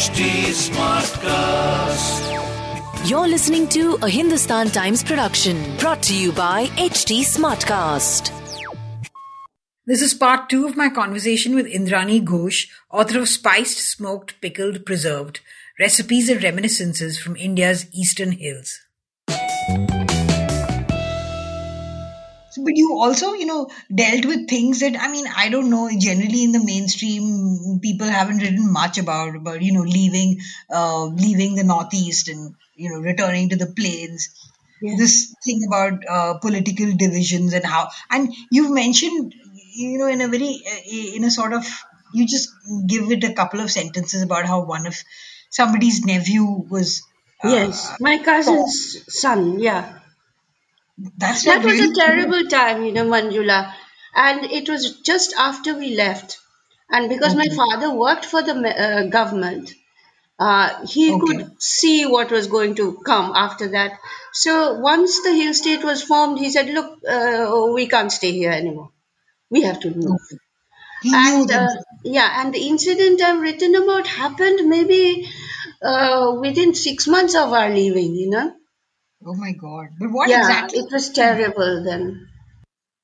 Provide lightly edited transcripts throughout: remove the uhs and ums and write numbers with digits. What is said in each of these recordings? HT Smartcast. You're listening to a Hindustan Times production brought to you by HT Smartcast. This is part 2 of my conversation with Indrani Ghosh, author of Spiced, Smoked, Pickled, Preserved, Recipes and Reminiscences from India's Eastern Hills. But you also, dealt with things that, I don't know, generally in the mainstream, people haven't written much about leaving the Northeast and, returning to the plains. Yeah. This thing about political divisions and how, and you've mentioned, you just give it a couple of sentences about how one of somebody's nephew was. Yes, my cousin's son, yeah. That was a terrible time, Manjula. And it was just after we left. And because my father worked for the government, he could see what was going to come after that. So once the Hill State was formed, he said, look, we can't stay here anymore. We have to move. And the incident I've written about happened maybe within 6 months of our leaving, Oh my God. But what exactly? It was terrible then.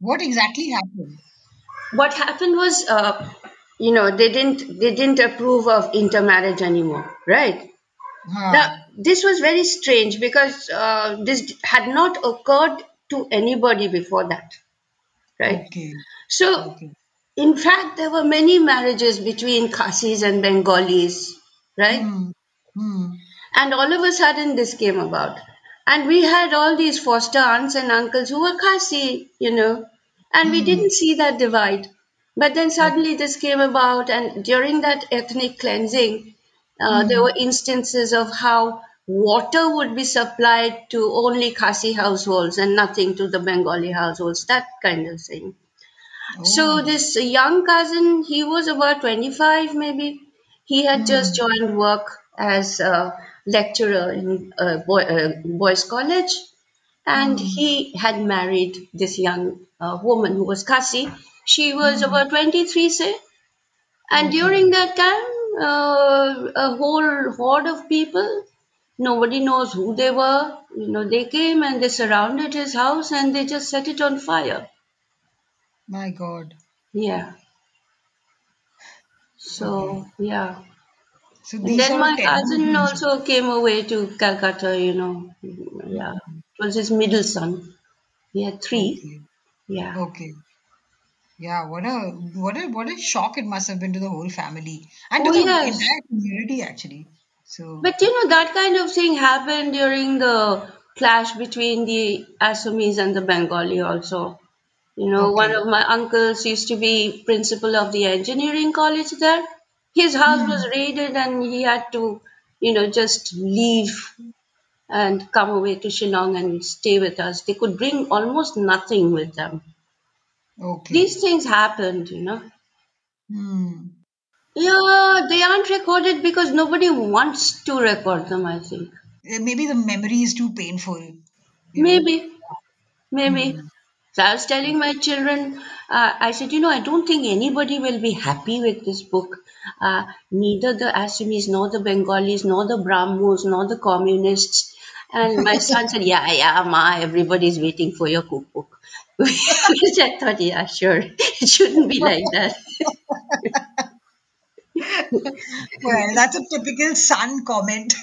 What exactly happened? What happened was, they didn't approve of intermarriage anymore, right? Huh. Now, this was very strange because this had not occurred to anybody before that, right? Okay. So, in fact, there were many marriages between Khasis and Bengalis, right? Mm. Mm. And all of a sudden, this came about. And we had all these foster aunts and uncles who were Khasi, and we didn't see that divide. But then suddenly this came about, and during that ethnic cleansing, there were instances of how water would be supplied to only Khasi households and nothing to the Bengali households, that kind of thing. Oh. So this young cousin, he was about 25 maybe. He had just joined work as lecturer in boys' college, and he had married this young woman who was Khasi. She was about 23, say, and during that time, a whole horde of people, nobody knows who they were, they came and they surrounded his house and they just set it on fire. My God. Yeah. So, yeah. So then my cousin also came away to Calcutta, Yeah. It was his middle son. He had 3. Okay. Yeah. Okay. Yeah, what a shock it must have been to the whole family. And to the entire community actually. So but that kind of thing happened during the clash between the Assamese and the Bengali also. One of my uncles used to be principal of the engineering college there. His house was raided and he had to, just leave and come away to Shillong and stay with us. They could bring almost nothing with them. Okay. These things happened, Yeah, they aren't recorded because nobody wants to record them, I think. Maybe the memory is too painful. Maybe. Mm. So I was telling my children, I said, I don't think anybody will be happy with this book. Neither the Assamese, nor the Bengalis, nor the Brahmos, nor the communists. And my son said, yeah, Ma, everybody's waiting for your cookbook. Which I thought, yeah, sure. It shouldn't be like that. Well, that's a typical son comment.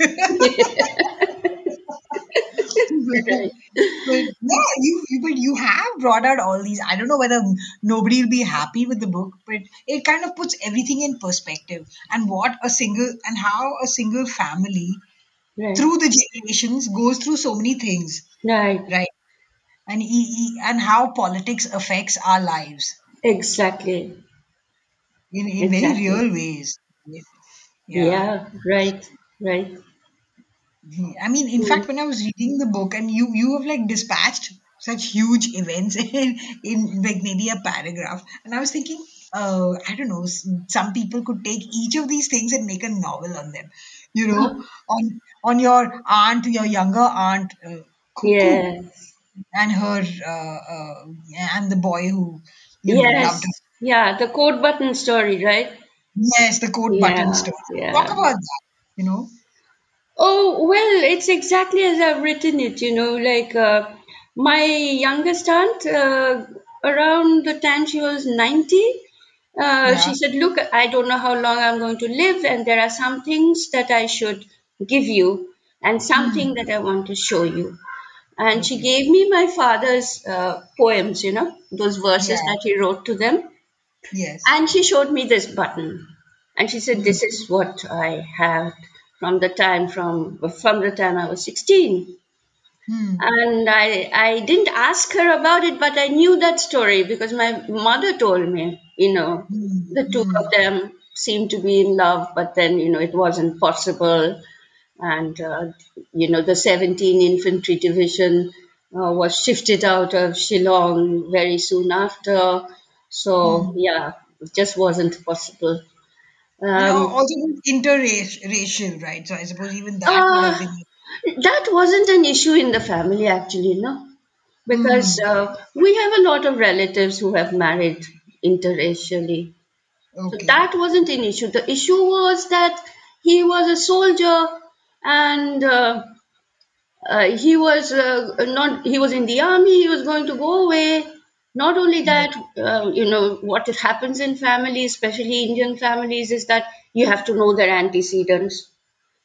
But you have brought out all these. I don't know whether nobody will be happy with the book, but it kind of puts everything in perspective and how a single family through the generations goes through so many things. Right. And how politics affects our lives. Exactly. In very real ways. Right. In fact, when I was reading the book and you have dispatched such huge events in maybe a paragraph. And I was thinking, I don't know, some people could take each of these things and make a novel on them, on your younger aunt, Kuku, and her, and the boy who, loved her. Yeah, the coat button story, right? Yes, the coat button story. Talk about that. you know? Oh, well, it's exactly as I've written it, you know, like my youngest aunt, around the time she was 90, she said, look, I don't know how long I'm going to live, and there are some things that I should give you and something that I want to show you. And she gave me my father's poems, you know, those verses that he wrote to them. Yes. And she showed me this button. And she said, this is what I had from the time I was 16. And I didn't ask her about it, but I knew that story because my mother told me, you know, the two of them seemed to be in love, but then, you know, it wasn't possible. And, you know, the 17th infantry division was shifted out of Shillong very soon after. So, it just wasn't possible. Also interracial, right? So I suppose even that that wasn't an issue in the family, actually, no? Because we have a lot of relatives who have married interracially. Okay. So that wasn't an issue. The issue was that he was a soldier and he was in the army. He was going to go away. Not only that, you know, what happens in families, especially Indian families, is that you have to know their antecedents.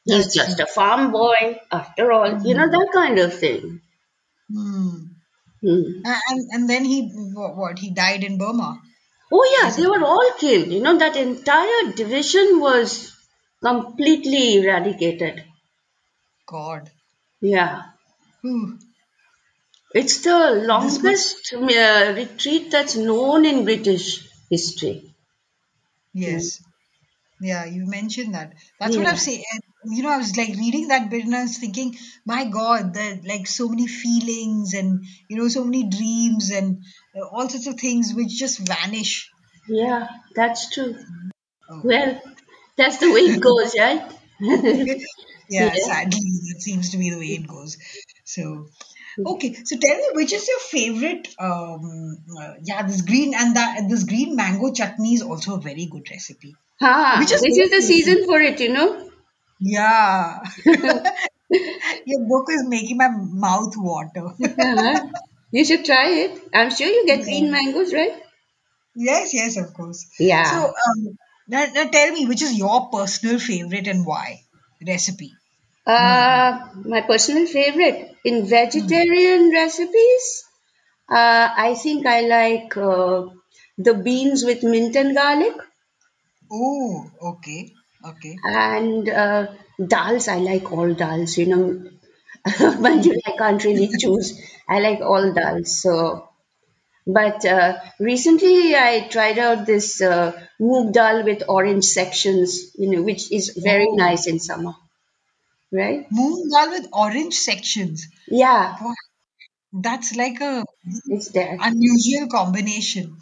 He's just a farm boy, after all, you know, that kind of thing. And then he died in Burma. Oh, yeah, they were all killed. You know, that entire division was completely eradicated. God. Yeah. It's the longest retreat that's known in British history. Yes. Yeah, you mentioned that. That's what I'm saying. You know, I was like reading that bit and I was thinking, my God, there like so many feelings and, you know, so many dreams and all sorts of things which just vanish. Yeah, that's true. Oh. Well, that's the way it goes, right? Yeah, sadly, that seems to be the way it goes. So, okay. So tell me, which is your favorite? This green mango chutney is also a very good recipe. This is the season for it, you know? Yeah. Your book is making my mouth water. You should try it. I'm sure you get green mangoes, right? Yes, of course. Yeah. So now tell me, which is your personal favorite and why recipe? My personal favorite in vegetarian recipes, I think I like the beans with mint and garlic. Oh, okay. Okay. And dals, I like all dals, you know. Manjula, I can't really choose. I like all dals. So, but recently I tried out this moong dal with orange sections, you know, which is very nice in summer, right? Moong dal with orange sections. Yeah. Wow. That's like an unusual combination.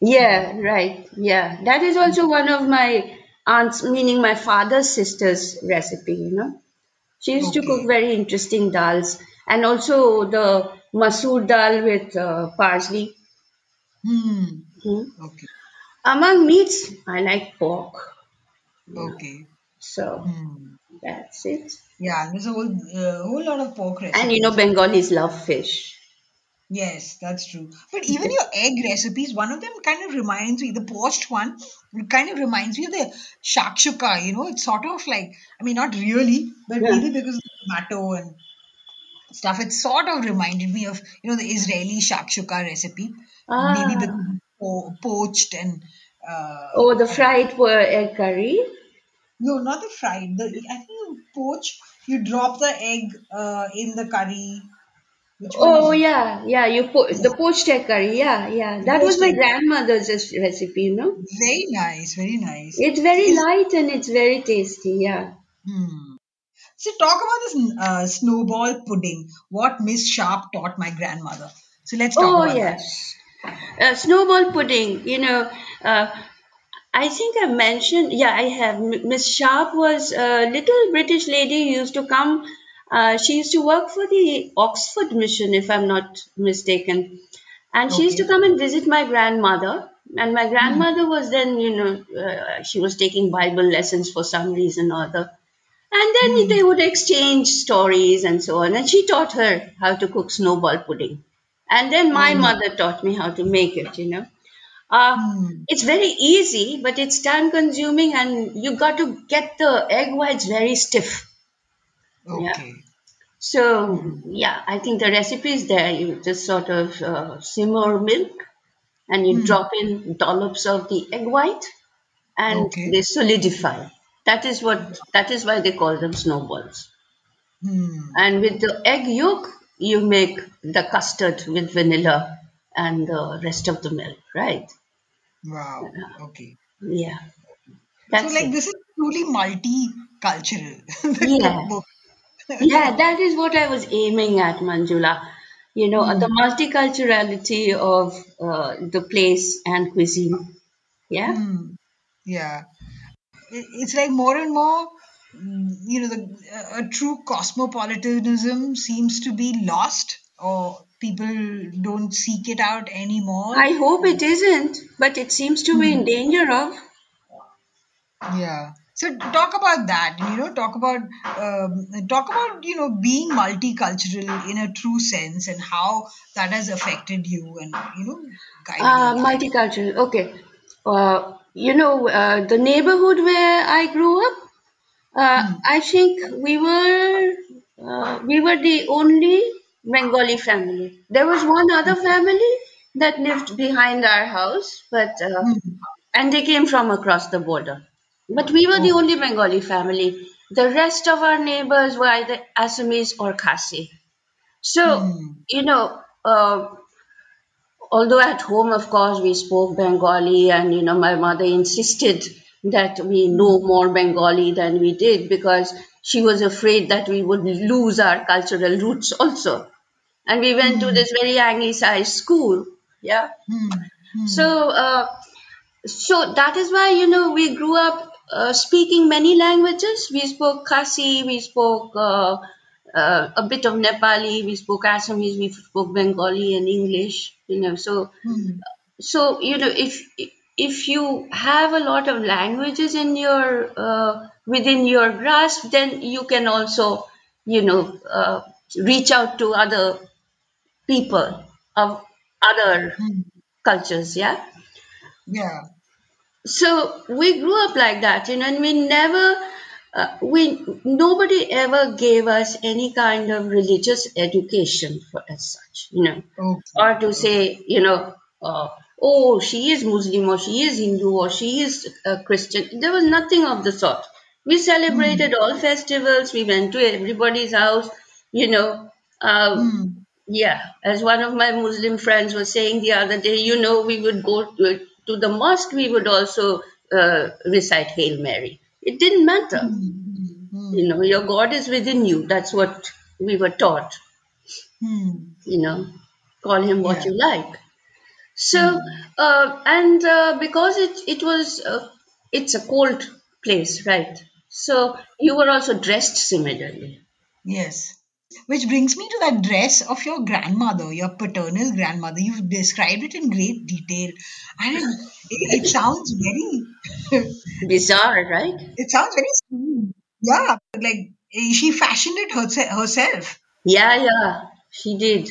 Yeah, right. Yeah. That is also one of my aunt's, meaning my father's sister's recipe, you know. She used to cook very interesting dals and also the masoor dal with parsley. Okay. Among meats, I like pork. Okay. So that's it. Yeah, there's a whole lot of pork recipes. And you know, Bengalis love fish. Yes, that's true. But even your egg recipes, one of them kind of reminds me, the poached one, it kind of reminds me of the shakshuka, you know, it's sort of like, I mean, not really, but maybe because of the tomato and stuff, it sort of reminded me of, you know, the Israeli shakshuka recipe, maybe because poached and... the fried egg curry? No, not the fried. I think you poach, you drop the egg in the curry... the poached egg curry, That was my grandmother's recipe, you know. Very nice, very nice. It's very light and it's very tasty, yeah. So talk about this snowball pudding, what Miss Sharp taught my grandmother. So let's talk about that. Snowball pudding, you know, I think I mentioned, I have. Miss Sharp was a little British lady who used to come. She used to work for the Oxford mission, if I'm not mistaken. And she used to come and visit my grandmother. And my grandmother was then, you know, she was taking Bible lessons for some reason or other. And then they would exchange stories and so on. And she taught her how to cook snowball pudding. And then my mother taught me how to make it, you know. It's very easy, but it's time consuming, and you got to get the egg whites very stiff. Okay. Yeah. So, yeah, I think the recipe is there. You just sort of simmer milk and you drop in dollops of the egg white and they solidify. That is why they call them snowballs. And with the egg yolk, you make the custard with vanilla and the rest of the milk, right? Wow. Okay. Yeah. That's so, like, this is truly multicultural. Yeah, that is what I was aiming at, Manjula. You know, the multiculturality of the place and cuisine. Yeah? Yeah. It's like more and more, you know, a true cosmopolitanism seems to be lost, or people don't seek it out anymore. I hope it isn't, but it seems to be in danger of. Yeah. So talk about that, you know, talk about, you know, being multicultural in a true sense and how that has affected you and, you know, guided you. Multicultural. Okay. You know, the neighborhood where I grew up, I think we were the only Bengali family. There was one other family that lived behind our house, but and they came from across the border. But we were the only Bengali family. The rest of our neighbors were either Assamese or Khasi. So, you know, although at home, of course, we spoke Bengali, and, you know, my mother insisted that we know more Bengali than we did because she was afraid that we would lose our cultural roots also. And we went to this very Anglicized school. Yeah. So that is why, you know, we grew up speaking many languages. We spoke Khasi, we spoke a bit of Nepali, we spoke Assamese, we spoke Bengali and English, you know. So, so you know, if you have a lot of languages in your within your grasp, then you can also, you know, reach out to other people of other cultures, yeah? Yeah. So we grew up like that, you know, and we never, nobody ever gave us any kind of religious education for as such, you know, or to say, you know, oh, she is Muslim or she is Hindu or she is a Christian. There was nothing of the sort. We celebrated all festivals. We went to everybody's house, you know. Yeah, as one of my Muslim friends was saying the other day, you know, we would go to the mosque, we would also recite Hail Mary. It didn't matter. You know, your God is within you. That's what we were taught. You know, call him what you like. So, and because it was, it's a cold place, right? So you were also dressed similarly. Yes. Which brings me to that dress of your grandmother, your paternal grandmother. You've described it in great detail. And it sounds very... bizarre, right? It sounds very strange. Yeah, like she fashioned it herself. Yeah, she did.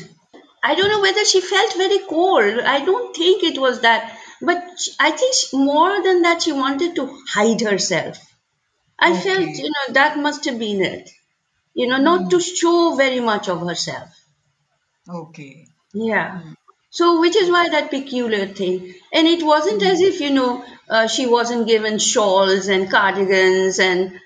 I don't know whether she felt very cold. I don't think it was that. But I think more than that, she wanted to hide herself. I felt, you know, that must have been it. You know, not to show very much of herself. Okay. Yeah. So, which is why that peculiar thing. And it wasn't as if, you know, she wasn't given shawls and cardigans and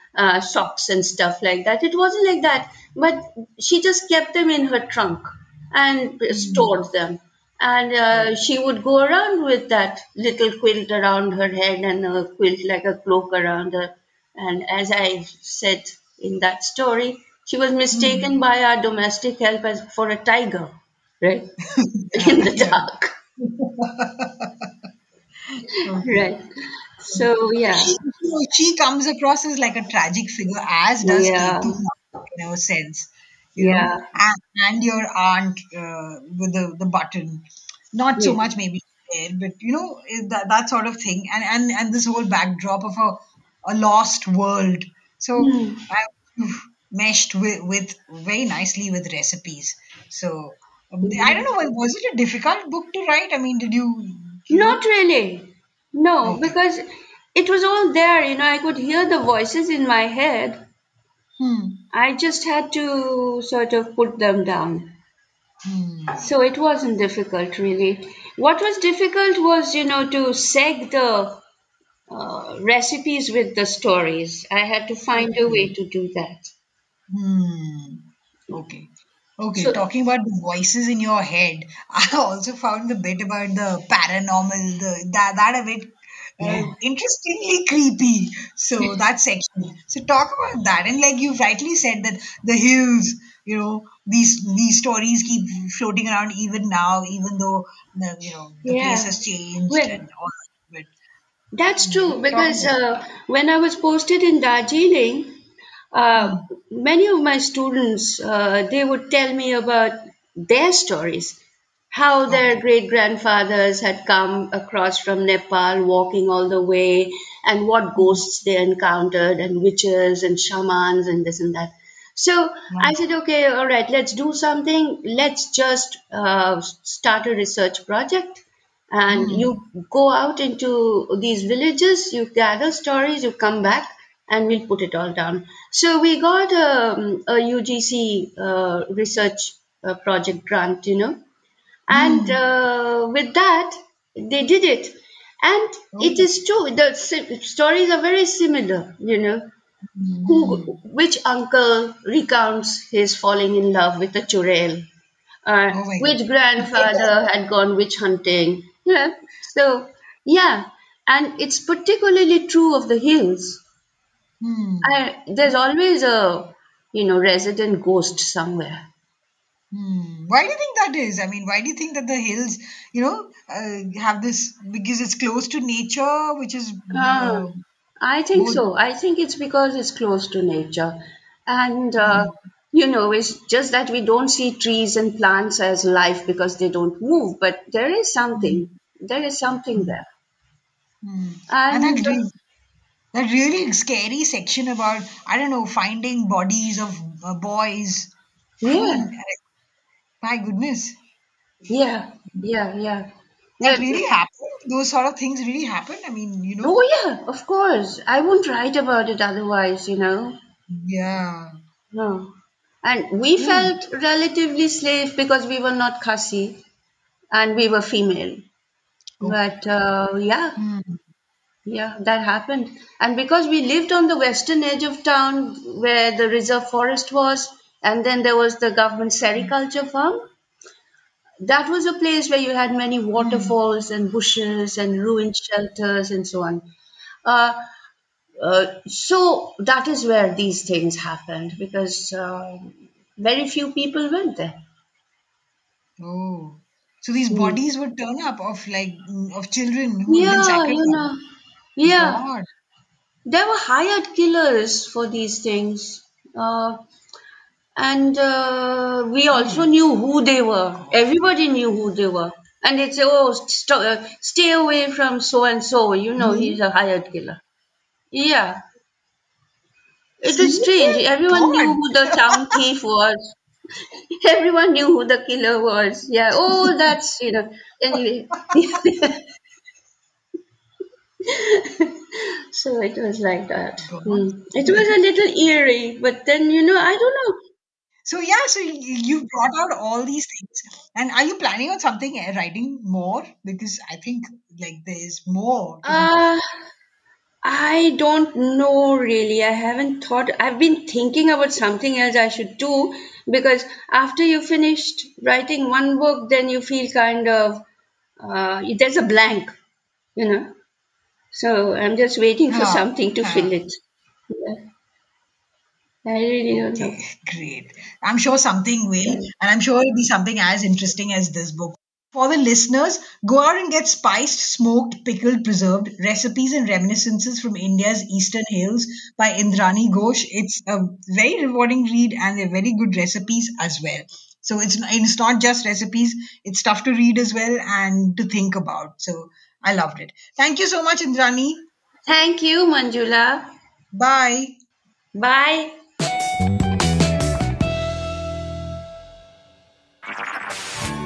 socks and stuff like that. It wasn't like that. But she just kept them in her trunk and stored them. And she would go around with that little quilt around her head and a quilt like a cloak around her. And as I said in that story, she was mistaken by our domestic help for a tiger, right? In the dark. Right. So, yeah. She comes across as like a tragic figure, as does Ketu, in her sense. You know? And your aunt with the button. Not so much maybe there, but, you know, that sort of thing. And this whole backdrop of a lost world. So, meshed with very nicely with recipes. So I don't know, was it a difficult book to write? I mean, did you? Not really. No, because it was all there. You know, I could hear the voices in my head. I just had to sort of put them down. So it wasn't difficult, really. What was difficult was, you know, to seg the recipes with the stories. I had to find a way to do that. Okay, so, talking about the voices in your head, I also found the bit about the paranormal, that a bit interestingly creepy. So that section. So talk about that. And like you rightly said that the hills, you know, these stories keep floating around even now, even though the place has changed and all that. But that's true, because when I was posted in Darjeeling, many of my students, they would tell me about their stories, how their great-grandfathers had come across from Nepal, walking all the way, and what ghosts they encountered, and witches, and shamans, and this and that. So I said, okay, all right, let's do something. Let's just start a research project. And you go out into these villages, you gather stories, you come back, and we'll put it all down. So we got a UGC research project grant, you know, and with that, they did it. And it is true, the stories are very similar, you know, which uncle recounts his falling in love with a churail, which grandfather had gone witch hunting, yeah. So, yeah, and it's particularly true of the hills. There's always a, you know, resident ghost somewhere. Why do you think that is? I mean, why do you think that the hills, you know, have this, because it's close to nature, which is... I think so. I think it's because it's close to nature. And, you know, it's just that we don't see trees and plants as life because they don't move. But there is something. There is something there. And that really scary section about, I don't know, finding bodies of boys. Yeah. My goodness. Yeah. That really happened? Those sort of things really happen? I mean, you know. Oh, yeah, of course. I won't write about it otherwise, you know. Yeah. No. And we felt relatively safe because we were not Khasi and we were female. But, yeah. Yeah, that happened. And because we lived on the western edge of town where the reserve forest was, and then there was the government sericulture farm, that was a place where you had many waterfalls and bushes and ruined shelters and so on. So that is where these things happened, because very few people went there. Oh, so these bodies would turn up of children who had been sacrificed. You know. Yeah, God. There were hired killers for these things, and we also knew who they were. Everybody knew who they were, and they'd say, "Oh, stay away from so and so. You know, he's a hired killer." Yeah, it is strange. Everyone knew who the town thief was. Everyone knew who the killer was. Yeah. Oh, that's, you know. Anyway. So it was like that. It was a little eerie, but then, you know, I don't know. So yeah, so you brought out all these things, and are you planning on something, writing more? Because I think like there is more. I don't know really. I haven't thought. I've been thinking about something else I should do, because after you finished writing one book, then you feel kind of there's a blank, you know. So I'm just waiting for something to fill it. Yeah. I really don't know. Great. I'm sure something will, and I'm sure it'll be something as interesting as this book. For the listeners, go out and get spiced, smoked, pickled, preserved, recipes and reminiscences from India's Eastern Hills by Indrani Ghosh. It's a very rewarding read, and they're very good recipes as well. So it's not just recipes, it's stuff to read as well and to think about. So I loved it. Thank you so much, Indrani. Thank you, Manjula. Bye. Bye.